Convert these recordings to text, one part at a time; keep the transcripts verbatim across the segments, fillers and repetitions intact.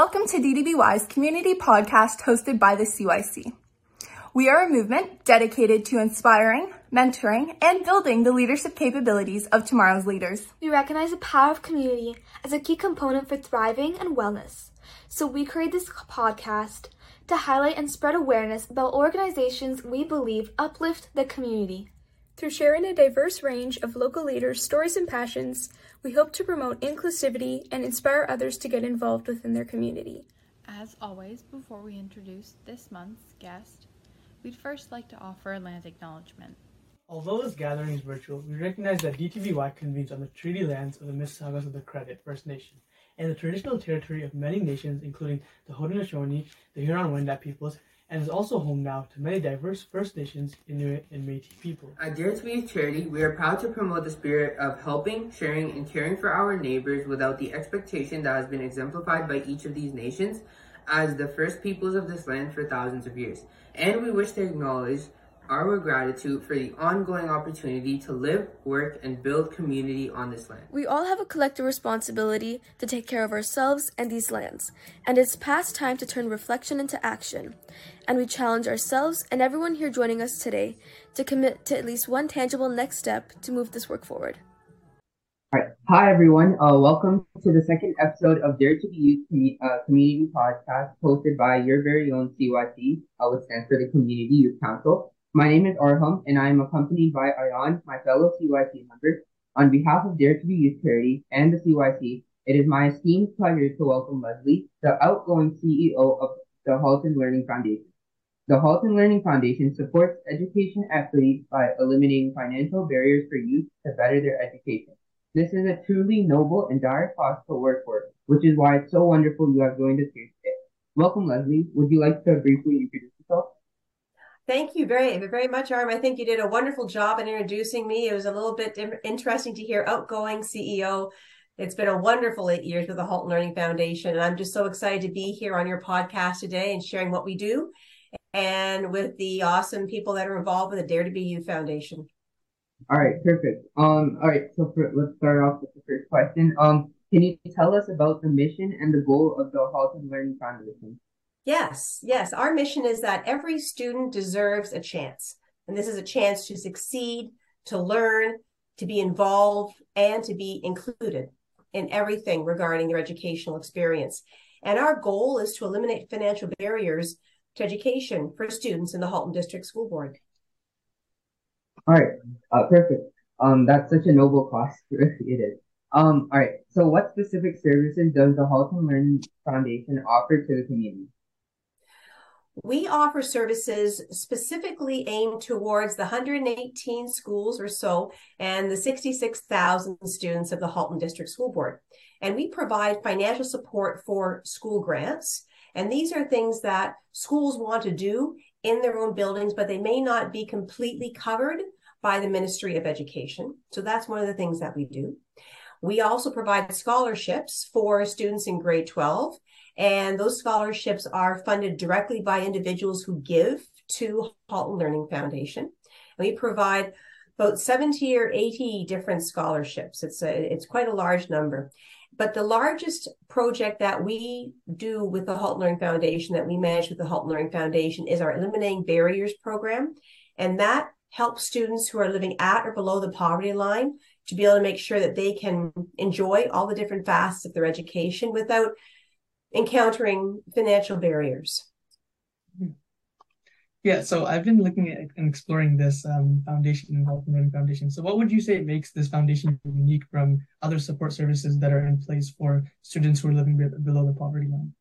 Welcome to D D B Y's community podcast hosted by the C Y C. We are a movement dedicated to inspiring, mentoring, and building the leadership capabilities of tomorrow's leaders. We recognize the power of community as a key component for thriving and wellness. So we create this podcast to highlight and spread awareness about organizations we believe uplift the community. Through sharing a diverse range of local leaders' stories and passions, we hope to promote inclusivity and inspire others to get involved within their community. As always, before we introduce this month's guest, we'd first like to offer a land acknowledgement. Although this gathering is virtual, we recognize that D T B Y convenes on the treaty lands of the Mississaugas of the Credit First Nation and the traditional territory of many nations, including the Haudenosaunee, the Huron-Wendat peoples, and is also home now to many diverse First Nations, Inuit, and Métis people. At Dare to Be Youth Charity, we are proud to promote the spirit of helping, sharing, and caring for our neighbors without the expectation that has been exemplified by each of these nations as the first peoples of this land for thousands of years. And we wish to acknowledge our gratitude for the ongoing opportunity to live, work, and build community on this land. We all have a collective responsibility to take care of ourselves and these lands, and it's past time to turn reflection into action. And we challenge ourselves and everyone here joining us today to commit to at least one tangible next step to move this work forward. All right. Hi, everyone. Uh, welcome to the second episode of Dare to Be Youth Com- uh, Community Podcast, hosted by your very own C Y C, uh, which stands for the Community Youth Council. My name is Arham, and I am accompanied by Ayan, my fellow C Y C member. On behalf of Dare to Be Youth Charity and the C Y C, it is my esteemed pleasure to welcome Leslie, the outgoing C E O of the Halton Learning Foundation. The Halton Learning Foundation supports education equity by eliminating financial barriers for youth to better their education. This is a truly noble and dire cause to work for, which is why it's so wonderful you have joined us here today. Welcome, Leslie. Would you like to briefly introduce yourself? Thank you very, very much, Arm. I think you did a wonderful job in introducing me. It was a little bit interesting to hear outgoing C E O. It's been a wonderful eight years with the Halton Learning Foundation, and I'm just so excited to be here on your podcast today and sharing what we do and with the awesome people that are involved with the Dare to Be Youth Foundation. All right, perfect. Um, all right, so for, let's start off with the first question. Um, can you tell us about the mission and the goal of the Halton Learning Foundation? Yes, yes. Our mission is that every student deserves a chance. And this is a chance to succeed, to learn, to be involved, and to be included in everything regarding their educational experience. And our goal is to eliminate financial barriers to education for students in the Halton District School Board. All right, uh, perfect. Um, that's such a noble cause. It is. Um, all right, so what specific services does the Halton Learning Foundation offer to the community? We offer services specifically aimed towards the one hundred eighteen schools or so and the sixty-six thousand students of the Halton District School Board. And we provide financial support for school grants. And these are things that schools want to do in their own buildings, but they may not be completely covered by the Ministry of Education. So that's one of the things that we do. We also provide scholarships for students in grade twelve. And those scholarships are funded directly by individuals who give to Halton Learning Foundation. And we provide about seventy or eighty different scholarships. It's a, it's quite a large number. But the largest project that we do with the Halton Learning Foundation, that we manage with the Halton Learning Foundation, is our Eliminating Barriers program. And that helps students who are living at or below the poverty line to be able to make sure that they can enjoy all the different facets of their education without encountering financial barriers. Yeah, so I've been looking at and exploring this um, foundation, Halton Learning Foundation. So what would you say makes this foundation unique from other support services that are in place for students who are living b- below the poverty line?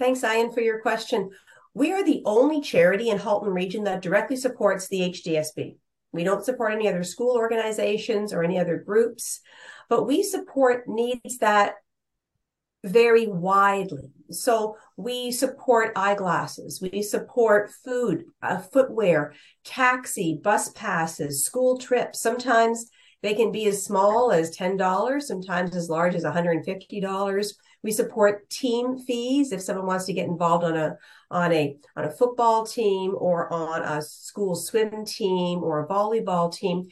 Thanks, Ian, for your question. We are the only charity in Halton region that directly supports the H D S B. We don't support any other school organizations or any other groups, but we support needs that vary widely. So we support eyeglasses, we support food, uh, footwear, taxi, bus passes, school trips. Sometimes they can be as small as ten dollars, sometimes as large as one hundred fifty dollars. We support team fees if someone wants to get involved on a on a on a football team or on a school swim team or a volleyball team.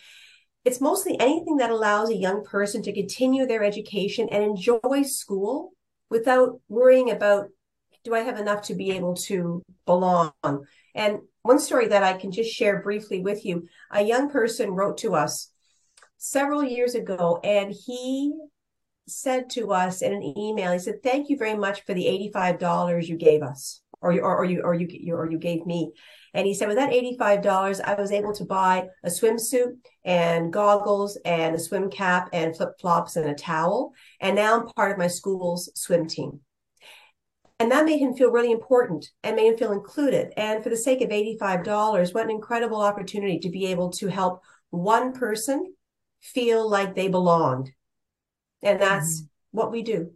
It's mostly anything that allows a young person to continue their education and enjoy school without worrying about, do I have enough to be able to belong? And one story that I can just share briefly with you, a young person wrote to us several years ago, and he said to us in an email, he said, thank you very much for the eighty-five dollars you gave us, or you, or, or you, or you, or you gave me. And he said, with that eighty-five dollars, I was able to buy a swimsuit and goggles and a swim cap and flip-flops and a towel. And now I'm part of my school's swim team. And that made him feel really important and made him feel included. And for the sake of eighty-five dollars, what an incredible opportunity to be able to help one person feel like they belonged. And that's mm-hmm. what we do.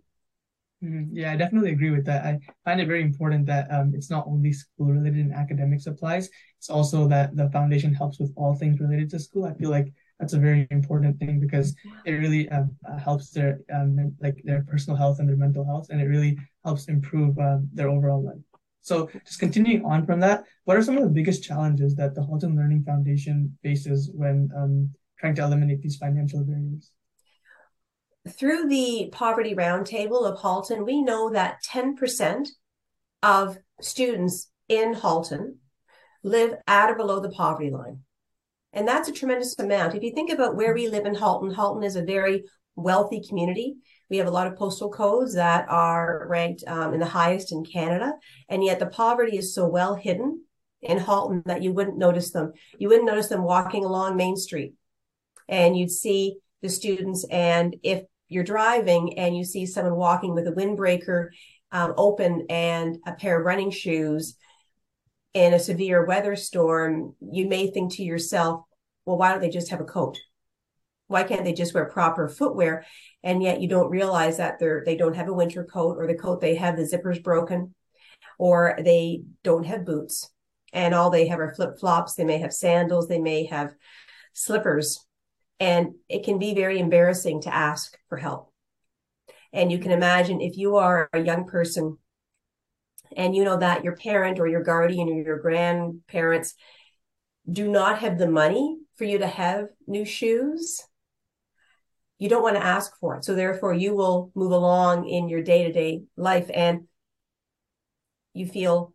Mm-hmm. Yeah, I definitely agree with that. I find it very important that um, it's not only school-related and academic supplies. It's also that the foundation helps with all things related to school. I feel like that's a very important thing, because it really um, helps their um, like their personal health and their mental health, and it really helps improve uh, their overall life. So just continuing on from that, what are some of the biggest challenges that the Halton Learning Foundation faces when um, trying to eliminate these financial barriers? Through the Poverty Roundtable of Halton, we know that ten percent of students in Halton live at or below the poverty line. And that's a tremendous amount. If you think about where we live in Halton, Halton is a very wealthy community. We have a lot of postal codes that are ranked um, in the highest in Canada. And yet the poverty is so well hidden in Halton that you wouldn't notice them. You wouldn't notice them walking along Main Street. And you'd see the students, and if you're driving and you see someone walking with a windbreaker um, open and a pair of running shoes in a severe weather storm, you may think to yourself, well, why don't they just have a coat? Why can't they just wear proper footwear? And yet you don't realize that they're, they don't have a winter coat, or the coat they have, the zipper's broken, or they don't have boots, and all they have are flip-flops. They may have sandals, they may have slippers. And it can be very embarrassing to ask for help. And you can imagine if you are a young person and you know that your parent or your guardian or your grandparents do not have the money for you to have new shoes, you don't want to ask for it. So therefore you will move along in your day-to-day life and you feel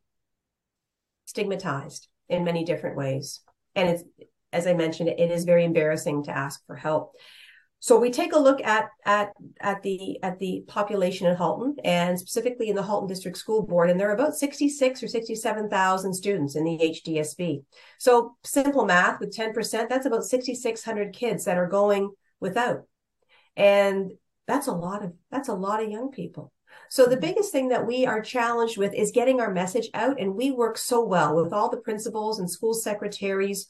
stigmatized in many different ways. And it's, as I mentioned, it is very embarrassing to ask for help. So we take a look at at at the at the population in Halton, and specifically in the Halton District School Board, and there are about sixty-six or sixty-seven thousand students in the H D S B. So simple math with ten percent, that's about sixty-six hundred kids that are going without, and that's a lot of that's a lot of young people. So the biggest thing that we are challenged with is getting our message out, and we work so well with all the principals and school secretaries,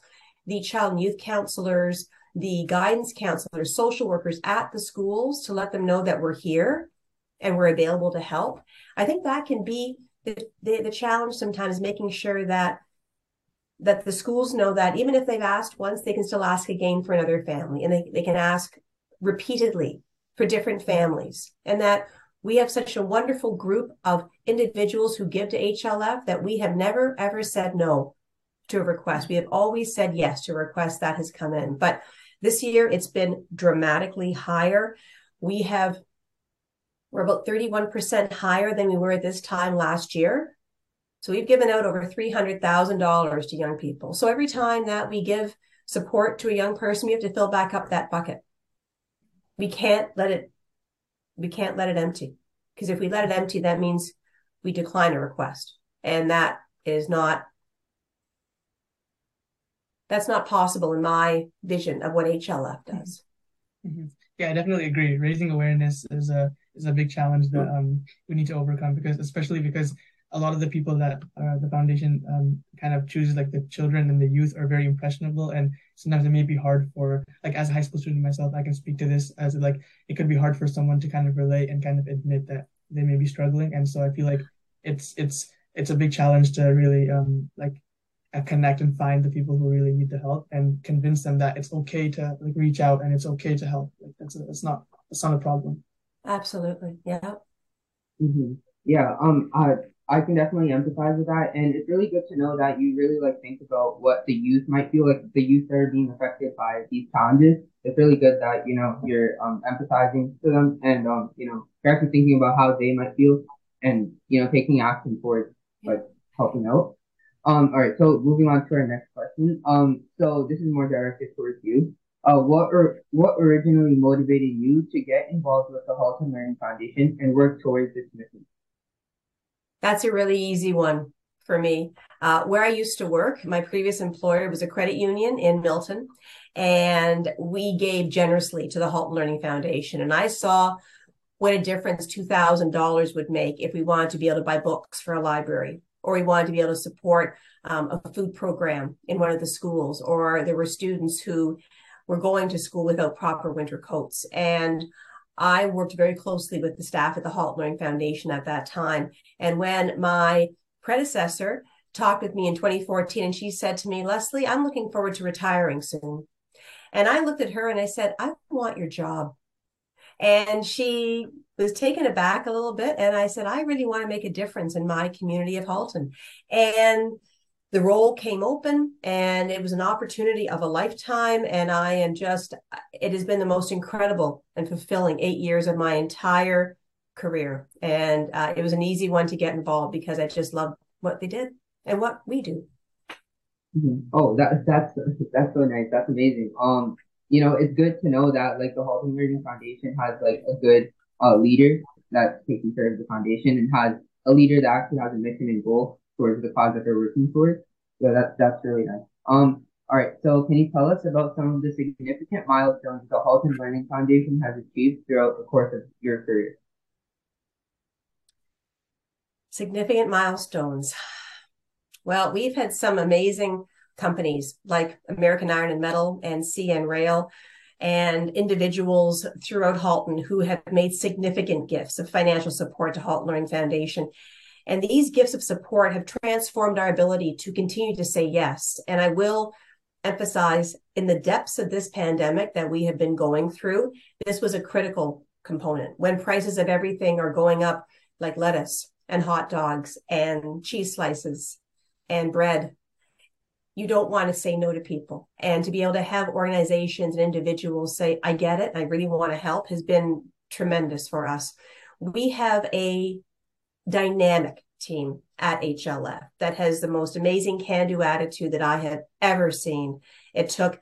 the child and youth counselors, the guidance counselors, social workers at the schools, to let them know that we're here and we're available to help. I think that can be the, the, the challenge sometimes, making sure that that the schools know that even if they've asked once, they can still ask again for another family, and they, they can ask repeatedly for different families. And that we have such a wonderful group of individuals who give to H L F that we have never, ever said no to a request. We have always said yes to a request that has come in, but this year it's been dramatically higher. We have, we're about thirty-one percent higher than we were at this time last year. So we've given out over three hundred thousand dollars to young people. So every time that we give support to a young person, we have to fill back up that bucket. We can't let it, we can't let it empty, because if we let it empty, that means we decline a request, and that is not That's not possible in my vision of what H L F does. Mm-hmm. Yeah, I definitely agree. Raising awareness is a is a big challenge that um, we need to overcome, because especially because a lot of the people that uh, the foundation um, kind of chooses, like the children and the youth, are very impressionable, and sometimes it may be hard for, like, as a high school student myself, I can speak to this as like it could be hard for someone to kind of relate and kind of admit that they may be struggling, and so I feel like it's it's it's a big challenge to really um, like. connect and find the people who really need the help and convince them that it's okay to like reach out and it's okay to help. Like that's it's not it's not a problem. Absolutely, yeah. Mm-hmm. Yeah. Um. I I can definitely empathize with that. And it's really good to know that you really like think about what the youth might feel like, the youth that are being affected by these challenges. It's really good that, you know, you're um, empathizing to them and, um, you know, actually thinking about how they might feel and, you know, taking action towards like helping out. Um, all right. So moving on to our next question. Um, so this is more directed towards you. Uh, what or, what originally motivated you to get involved with the Halton Learning Foundation and work towards this mission? That's a really easy one for me. Uh, where I used to work, my previous employer was a credit union in Milton, and we gave generously to the Halton Learning Foundation. And I saw what a difference two thousand dollars would make if we wanted to be able to buy books for a library, or we wanted to be able to support um, a food program in one of the schools, or there were students who were going to school without proper winter coats. And I worked very closely with the staff at the Halton Learning Foundation at that time. And when my predecessor talked with me in twenty fourteen, and she said to me, "Leslie, I'm looking forward to retiring soon." And I looked at her and I said, "I want your job." And she was taken aback a little bit. And I said, "I really want to make a difference in my community of Halton." And the role came open, and it was an opportunity of a lifetime. And I am just, it has been the most incredible and fulfilling eight years of my entire career. And uh, it was an easy one to get involved because I just love what they did and what we do. Mm-hmm. Oh, that, that's, that's so nice. That's amazing. Um, you know, it's good to know that like the Halton Learning Foundation has like a good uh, leader that's taking care of the foundation and has a leader that actually has a mission and goal towards the cause that they're working towards. So that's that's really nice. Um, all right. So can you tell us about some of the significant milestones the Halton Learning Foundation has achieved throughout the course of your career? Significant milestones. Well, we've had some amazing companies like American Iron and Metal and C N Rail, and individuals throughout Halton who have made significant gifts of financial support to Halton Learning Foundation. And these gifts of support have transformed our ability to continue to say yes. And I will emphasize, in the depths of this pandemic that we have been going through, this was a critical component. When prices of everything are going up, like lettuce and hot dogs and cheese slices and bread, you don't want to say no to people. And to be able to have organizations and individuals say, "I get it, I really want to help," has been tremendous for us. We have a dynamic team at H L F that has the most amazing can-do attitude that I have ever seen. It took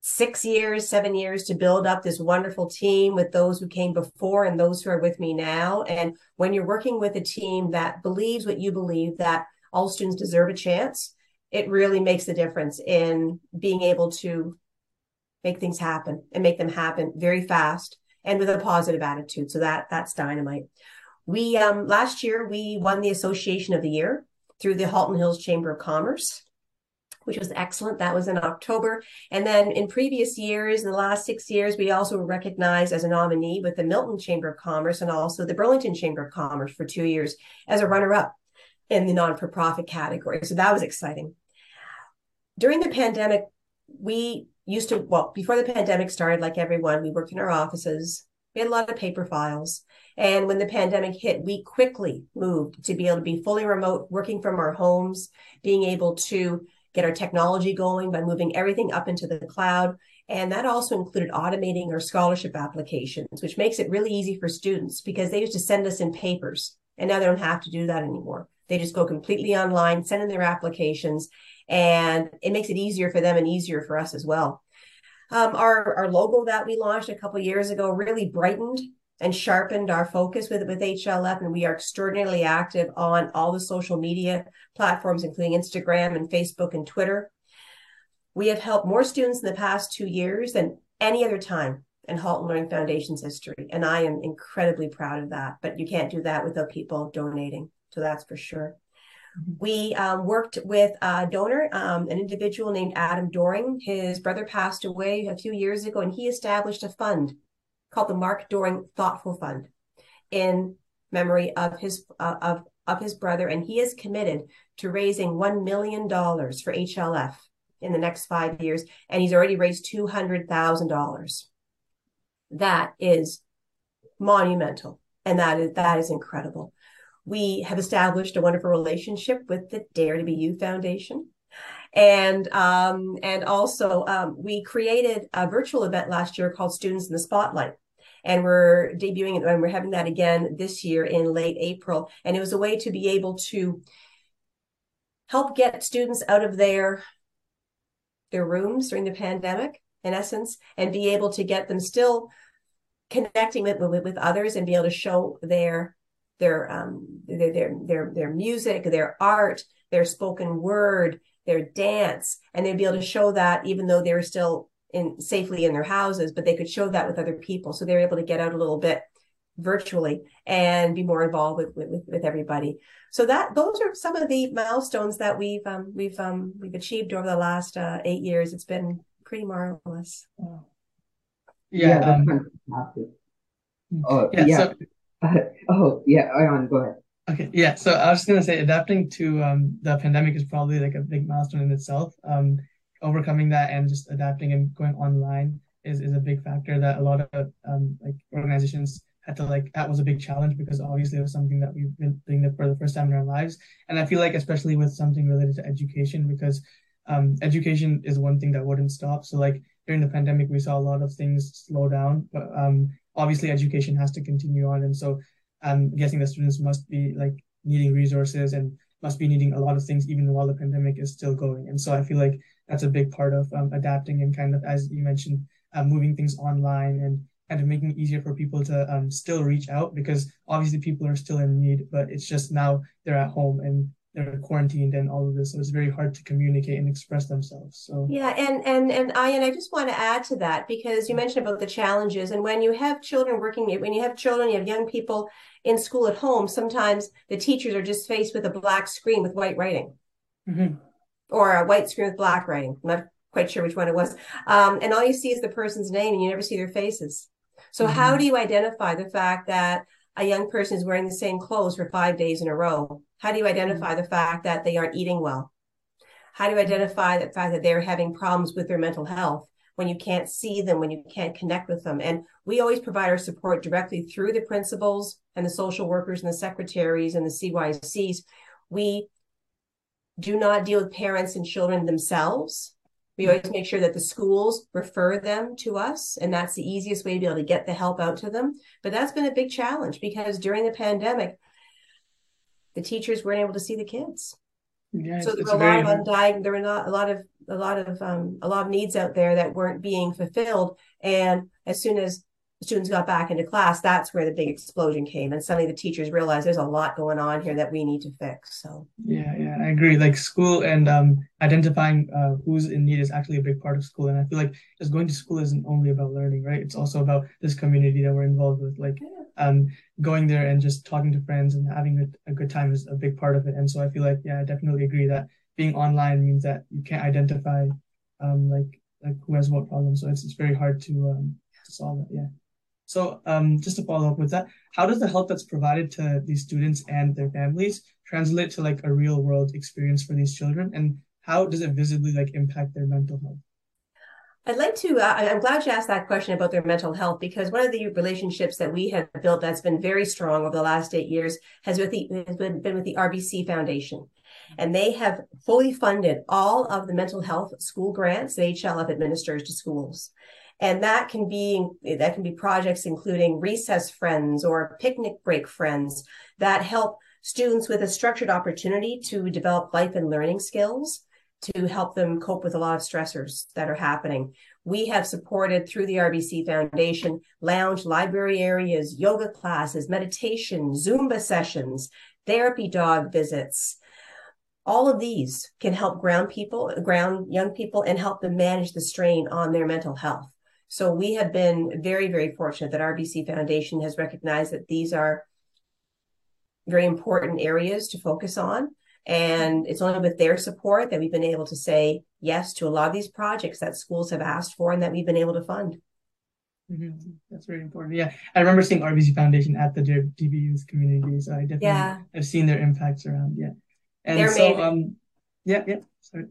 six years, seven years to build up this wonderful team with those who came before and those who are with me now. And when you're working with a team that believes what you believe, that all students deserve a chance, it really makes a difference in being able to make things happen and make them happen very fast and with a positive attitude. So that that's dynamite. We, um, last year, we won the Association of the Year through the Halton Hills Chamber of Commerce, which was excellent. That was in October. And then in previous years, in the last six years, we also were recognized as a nominee with the Milton Chamber of Commerce and also the Burlington Chamber of Commerce for two years as a runner-up in the non-for-profit category. So that was exciting. During the pandemic, we used to, well, before the pandemic started, like everyone, we worked in our offices. We had a lot of paper files. And when the pandemic hit, we quickly moved to be able to be fully remote, working from our homes, being able to get our technology going by moving everything up into the cloud. And that also included automating our scholarship applications, which makes it really easy for students because they used to send us in papers. And now they don't have to do that anymore. They just go completely online, send in their applications, and it makes it easier for them and easier for us as well. Um, our, our logo that we launched a couple of years ago really brightened and sharpened our focus with, with H L F. And we are extraordinarily active on all the social media platforms, including Instagram and Facebook and Twitter. We have helped more students in the past two years than any other time in Halton Learning Foundation's history. And I am incredibly proud of that, but you can't do that without people donating. So that's for sure. We um, worked with a donor, um, an individual named Adam Doring. His brother passed away a few years ago, and he established a fund called the Mark Doring Thoughtful Fund in memory of his uh, of, of his brother. And he is committed to raising one million dollars for H L F in the next five years. And he's already raised two hundred thousand dollars. That is monumental. And that is, that is incredible. We have established a wonderful relationship with the Dare to Be Youth Foundation. And um, and also um, we created a virtual event last year called Students in the Spotlight. And we're debuting it, and we're having that again this year in late April. And it was a way to be able to help get students out of their, their rooms during the pandemic, in essence, and be able to get them still connecting with, with, with others and be able to show their their um their, their their their music, their art, their spoken word, their dance, and they'd be able to show that even though they were still in safely in their houses, but they could show that with other people. So they're able to get out a little bit virtually and be more involved with with, with everybody. So that those are some of the milestones that we've um we've um we've achieved over the last uh, eight years. It's been pretty marvelous. Yeah. yeah um, oh yeah. yeah. So Uh, oh yeah, Ion, go ahead. Okay, yeah. So I was just gonna say, adapting to um, the pandemic is probably like a big milestone in itself. Um, overcoming that and just adapting and going online is is a big factor that a lot of um, like organizations had to like. That was a big challenge because obviously it was something that we've been doing for the first time in our lives. And I feel like especially with something related to education, because um, education is one thing that wouldn't stop. So like during the pandemic, we saw a lot of things slow down, but um. Obviously, education has to continue on, and so I'm guessing the students must be like needing resources and must be needing a lot of things even while the pandemic is still going. And so I feel like that's a big part of um, adapting and kind of, as you mentioned, uh, moving things online and kind of making it easier for people to um, still reach out, because obviously people are still in need, but it's just now they're at home and they're quarantined and all of this, so it's very hard to communicate and express themselves. So yeah, and and and I and I just want to add to that, because you mentioned about the challenges, and when you have children working, when you have children, you have young people in school at home. Sometimes the teachers are just faced with a black screen with white writing, mm-hmm. or a white screen with black writing. I'm not quite sure which one it was, um, and all you see is the person's name, and you never see their faces. So mm-hmm. how do you identify the fact that a young person is wearing the same clothes for five days in a row? How do you identify the fact that they aren't eating well? How do you identify the fact that they're having problems with their mental health when you can't see them, when you can't connect with them? And we always provide our support directly through the principals and the social workers and the secretaries and the C Y Cs. We do not deal with parents and children themselves. We always make sure that the schools refer them to us, and that's the easiest way to be able to get the help out to them. But that's been a big challenge, because during the pandemic, the teachers weren't able to see the kids. Yeah, so there were a lot of undiagnosed, there were not a lot of a lot of um, a lot of needs out there that weren't being fulfilled. And as soon as students got back into class, that's where the big explosion came, and suddenly the teachers realized there's a lot going on here that we need to fix. So yeah, yeah, I agree. Like school and um, identifying uh, who's in need is actually a big part of school, and I feel like just going to school isn't only about learning, right? It's also about this community that we're involved with. Like um, going there and just talking to friends and having a, a good time is a big part of it. And so I feel like, yeah, I definitely agree that being online means that you can't identify um, like like who has what problem. So it's it's very hard to um, to solve it. Yeah. So um, just to follow up with that, how does the help that's provided to these students and their families translate to like a real world experience for these children? And how does it visibly like impact their mental health? I'd like to, uh, I'm glad you asked that question about their mental health, because one of the relationships that we have built that's been very strong over the last eight years has, with the, has been, been with the R B C Foundation. And they have fully funded all of the mental health school grants that H L F administers to schools. And that can be that can be projects including recess friends or picnic break friends that help students with a structured opportunity to develop life and learning skills to help them cope with a lot of stressors that are happening. We have supported through the R B C Foundation lounge, library areas, yoga classes, meditation, Zumba sessions, therapy dog visits. All of these can help ground people, ground young people, and help them manage the strain on their mental health. So we have been very, very fortunate that R B C Foundation has recognized that these are very important areas to focus on. And it's only with their support that we've been able to say yes to a lot of these projects that schools have asked for and that we've been able to fund. Mm-hmm. That's very important. Yeah. I remember seeing R B C Foundation at the D B Youth community. So I definitely yeah. I've seen their impacts around. Yeah. And They're so, um, yeah, yeah. Sorry.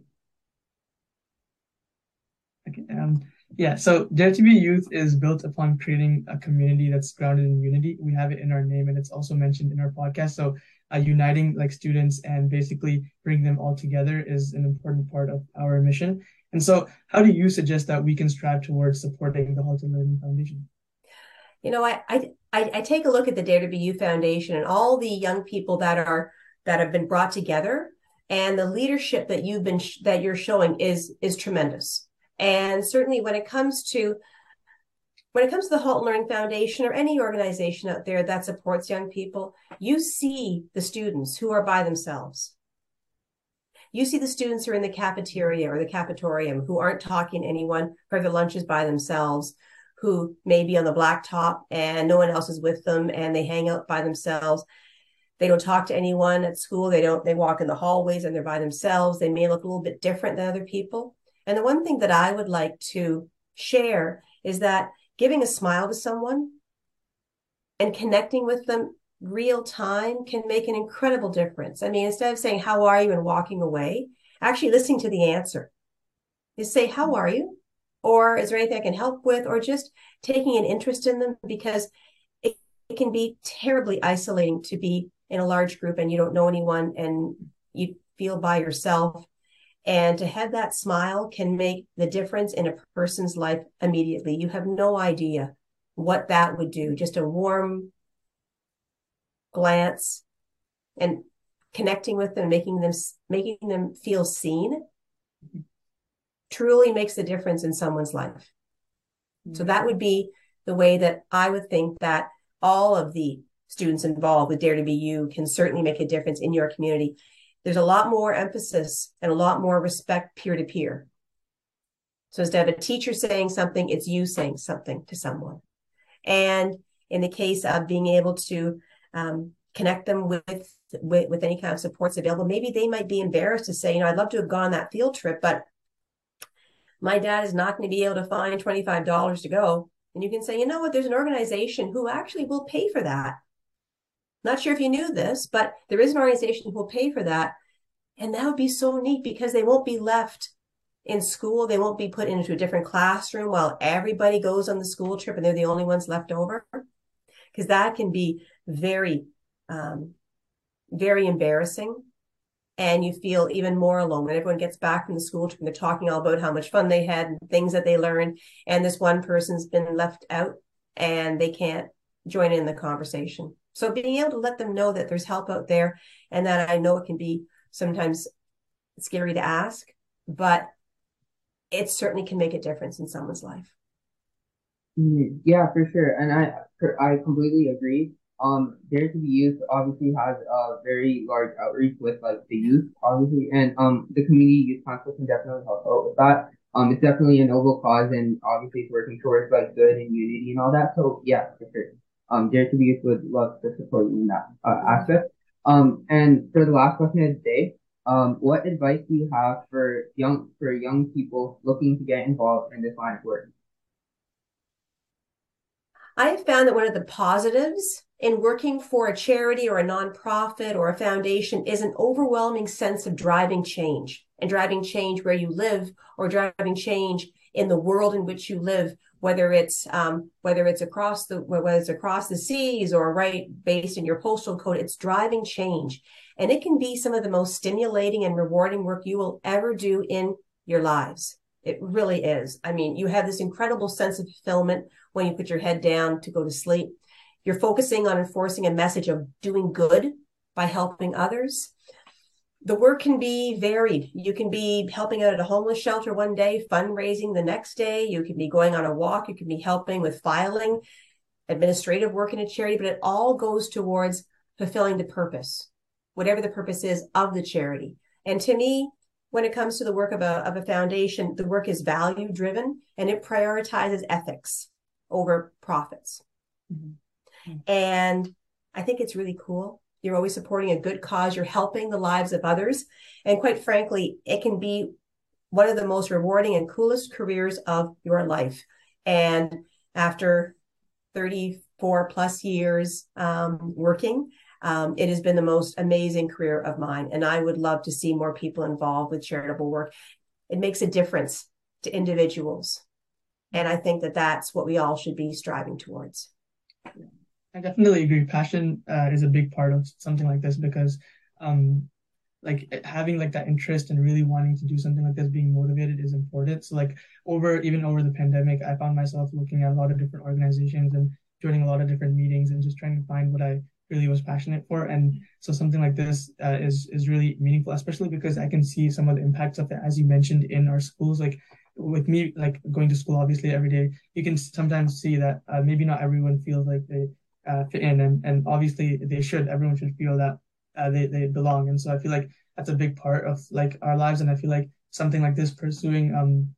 Okay. Um, Yeah, so Dare to Be Youth is built upon creating a community that's grounded in unity. We have it in our name, and it's also mentioned in our podcast. So uh, uniting like students and basically bringing them all together is an important part of our mission. And so how do you suggest that we can strive towards supporting the Halton Learning Foundation? You know, I, I I take a look at the Dare to Be Youth Foundation and all the young people that are that have been brought together, and the leadership that you've been sh- that you're showing is is tremendous. And certainly when it comes to when it comes to the Halton Learning Foundation or any organization out there that supports young people, you see the students who are by themselves. You see the students who are in the cafeteria or the cafetorium who aren't talking to anyone, who have their lunches by themselves, who may be on the blacktop and no one else is with them, and they hang out by themselves. They don't talk to anyone at school. They don't, they walk in the hallways and they're by themselves. They may look a little bit different than other people. And the one thing that I would like to share is that giving a smile to someone and connecting with them real time can make an incredible difference. I mean, instead of saying, how are you, and walking away, actually listening to the answer. You say, how are you? Or is there anything I can help with? Or just taking an interest in them, because it, it can be terribly isolating to be in a large group and you don't know anyone and you feel by yourself. And to have that smile can make the difference in a person's life immediately. You have no idea what that would do. Just a warm glance and connecting with them, making them, making them feel seen, truly makes the difference in someone's life. Mm-hmm. So that would be the way that I would think that all of the students involved with Dare to Be You can certainly make a difference in your community. There's a lot more emphasis and a lot more respect peer-to-peer. So instead of a teacher saying something, it's you saying something to someone. And in the case of being able to um, connect them with, with, with any kind of supports available, maybe they might be embarrassed to say, you know, I'd love to have gone on that field trip, but my dad is not going to be able to find twenty-five dollars to go. And you can say, you know what, there's an organization who actually will pay for that. Not sure if you knew this, but there is an organization who will pay for that. And that would be so neat, because they won't be left in school. They won't be put into a different classroom while everybody goes on the school trip and they're the only ones left over. Because that can be very, um, very embarrassing. And you feel even more alone when everyone gets back from the school trip and they're talking all about how much fun they had and things that they learned. And this one person's been left out and they can't join in the conversation. So being able to let them know that there's help out there, and that I know it can be sometimes scary to ask, but it certainly can make a difference in someone's life. Yeah, for sure. And I I completely agree. Um, Dare to Be Youth obviously has a very large outreach with like the youth, obviously, and um the community youth council can definitely help out with that. Um, it's definitely a noble cause, and obviously it's working towards like good and unity and all that. So yeah, for sure. Um, Dare to Be Youth would love to support you in that uh, aspect. Um, and for the last question of the day, um, what advice do you have for young for young people looking to get involved in this line of work? I have found that one of the positives in working for a charity or a nonprofit or a foundation is an overwhelming sense of driving change, and driving change where you live or driving change in the world in which you live, whether it's um, whether it's across the whether it's across the seas or right based in your postal code. It's driving change, and it can be some of the most stimulating and rewarding work you will ever do in your lives. It really is. I mean, you have this incredible sense of fulfillment when you put your head down to go to sleep. You're focusing on enforcing a message of doing good by helping others. The work can be varied. You can be helping out at a homeless shelter one day, fundraising the next day. You can be going on a walk. You can be helping with filing, administrative work in a charity, but it all goes towards fulfilling the purpose, whatever the purpose is of the charity. And to me, when it comes to the work of a, of a foundation, the work is value driven, and it prioritizes ethics over profits. Mm-hmm. And I think it's really cool. You're always supporting a good cause. You're helping the lives of others. And quite frankly, it can be one of the most rewarding and coolest careers of your life. And after thirty-four plus years um, working, Um, it has been the most amazing career of mine, and I would love to see more people involved with charitable work. It makes a difference to individuals, and I think that that's what we all should be striving towards. I definitely agree. Passion uh, is a big part of something like this, because um, like having like that interest and really wanting to do something like this, being motivated is important. So like over, even over the pandemic, I found myself looking at a lot of different organizations and joining a lot of different meetings and just trying to find what I really was passionate for. And so something like this uh, is, is really meaningful, especially because I can see some of the impacts of it, as you mentioned, in our schools. Like with me, like going to school, obviously every day, you can sometimes see that uh, maybe not everyone feels like they uh, fit in, and, and obviously they should, everyone should feel that uh, they, they belong. And so I feel like that's a big part of like our lives. And I feel like something like this, pursuing um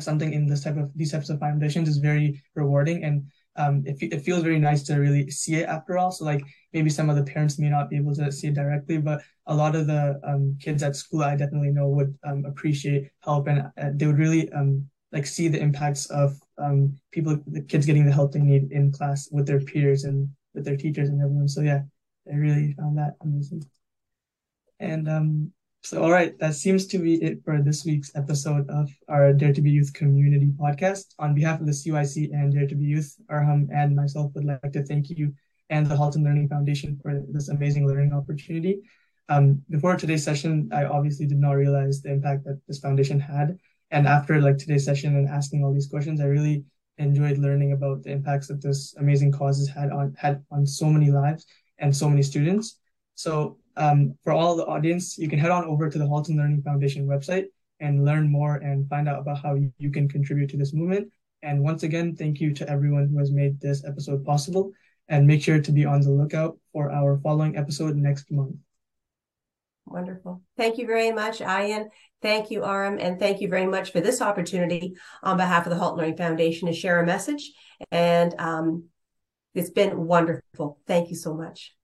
something in this type of, these types of foundations is very rewarding. And Um, it, it feels very nice to really see it after all. So like maybe some of the parents may not be able to see it directly, but a lot of the um, kids at school, I definitely know would um, appreciate help, and uh, they would really um, like see the impacts of um, people, the kids getting the help they need in class with their peers and with their teachers and everyone. So yeah, I really found that amazing. And um, so, all right, that seems to be it for this week's episode of our Dare to Be Youth community podcast. On behalf of the C Y C and Dare to Be Youth, Arham and myself would like to thank you and the Halton Learning Foundation for this amazing learning opportunity. Um, before today's session, I obviously did not realize the impact that this foundation had. And after like today's session and asking all these questions, I really enjoyed learning about the impacts that this amazing cause has had on, had on so many lives and so many students. So um, for all the audience, you can head on over to the Halton Learning Foundation website and learn more and find out about how you can contribute to this movement. And once again, thank you to everyone who has made this episode possible, and make sure to be on the lookout for our following episode next month. Wonderful. Thank you very much, Ayan. Thank you, Arham. And thank you very much for this opportunity on behalf of the Halton Learning Foundation to share a message. And um, it's been wonderful. Thank you so much.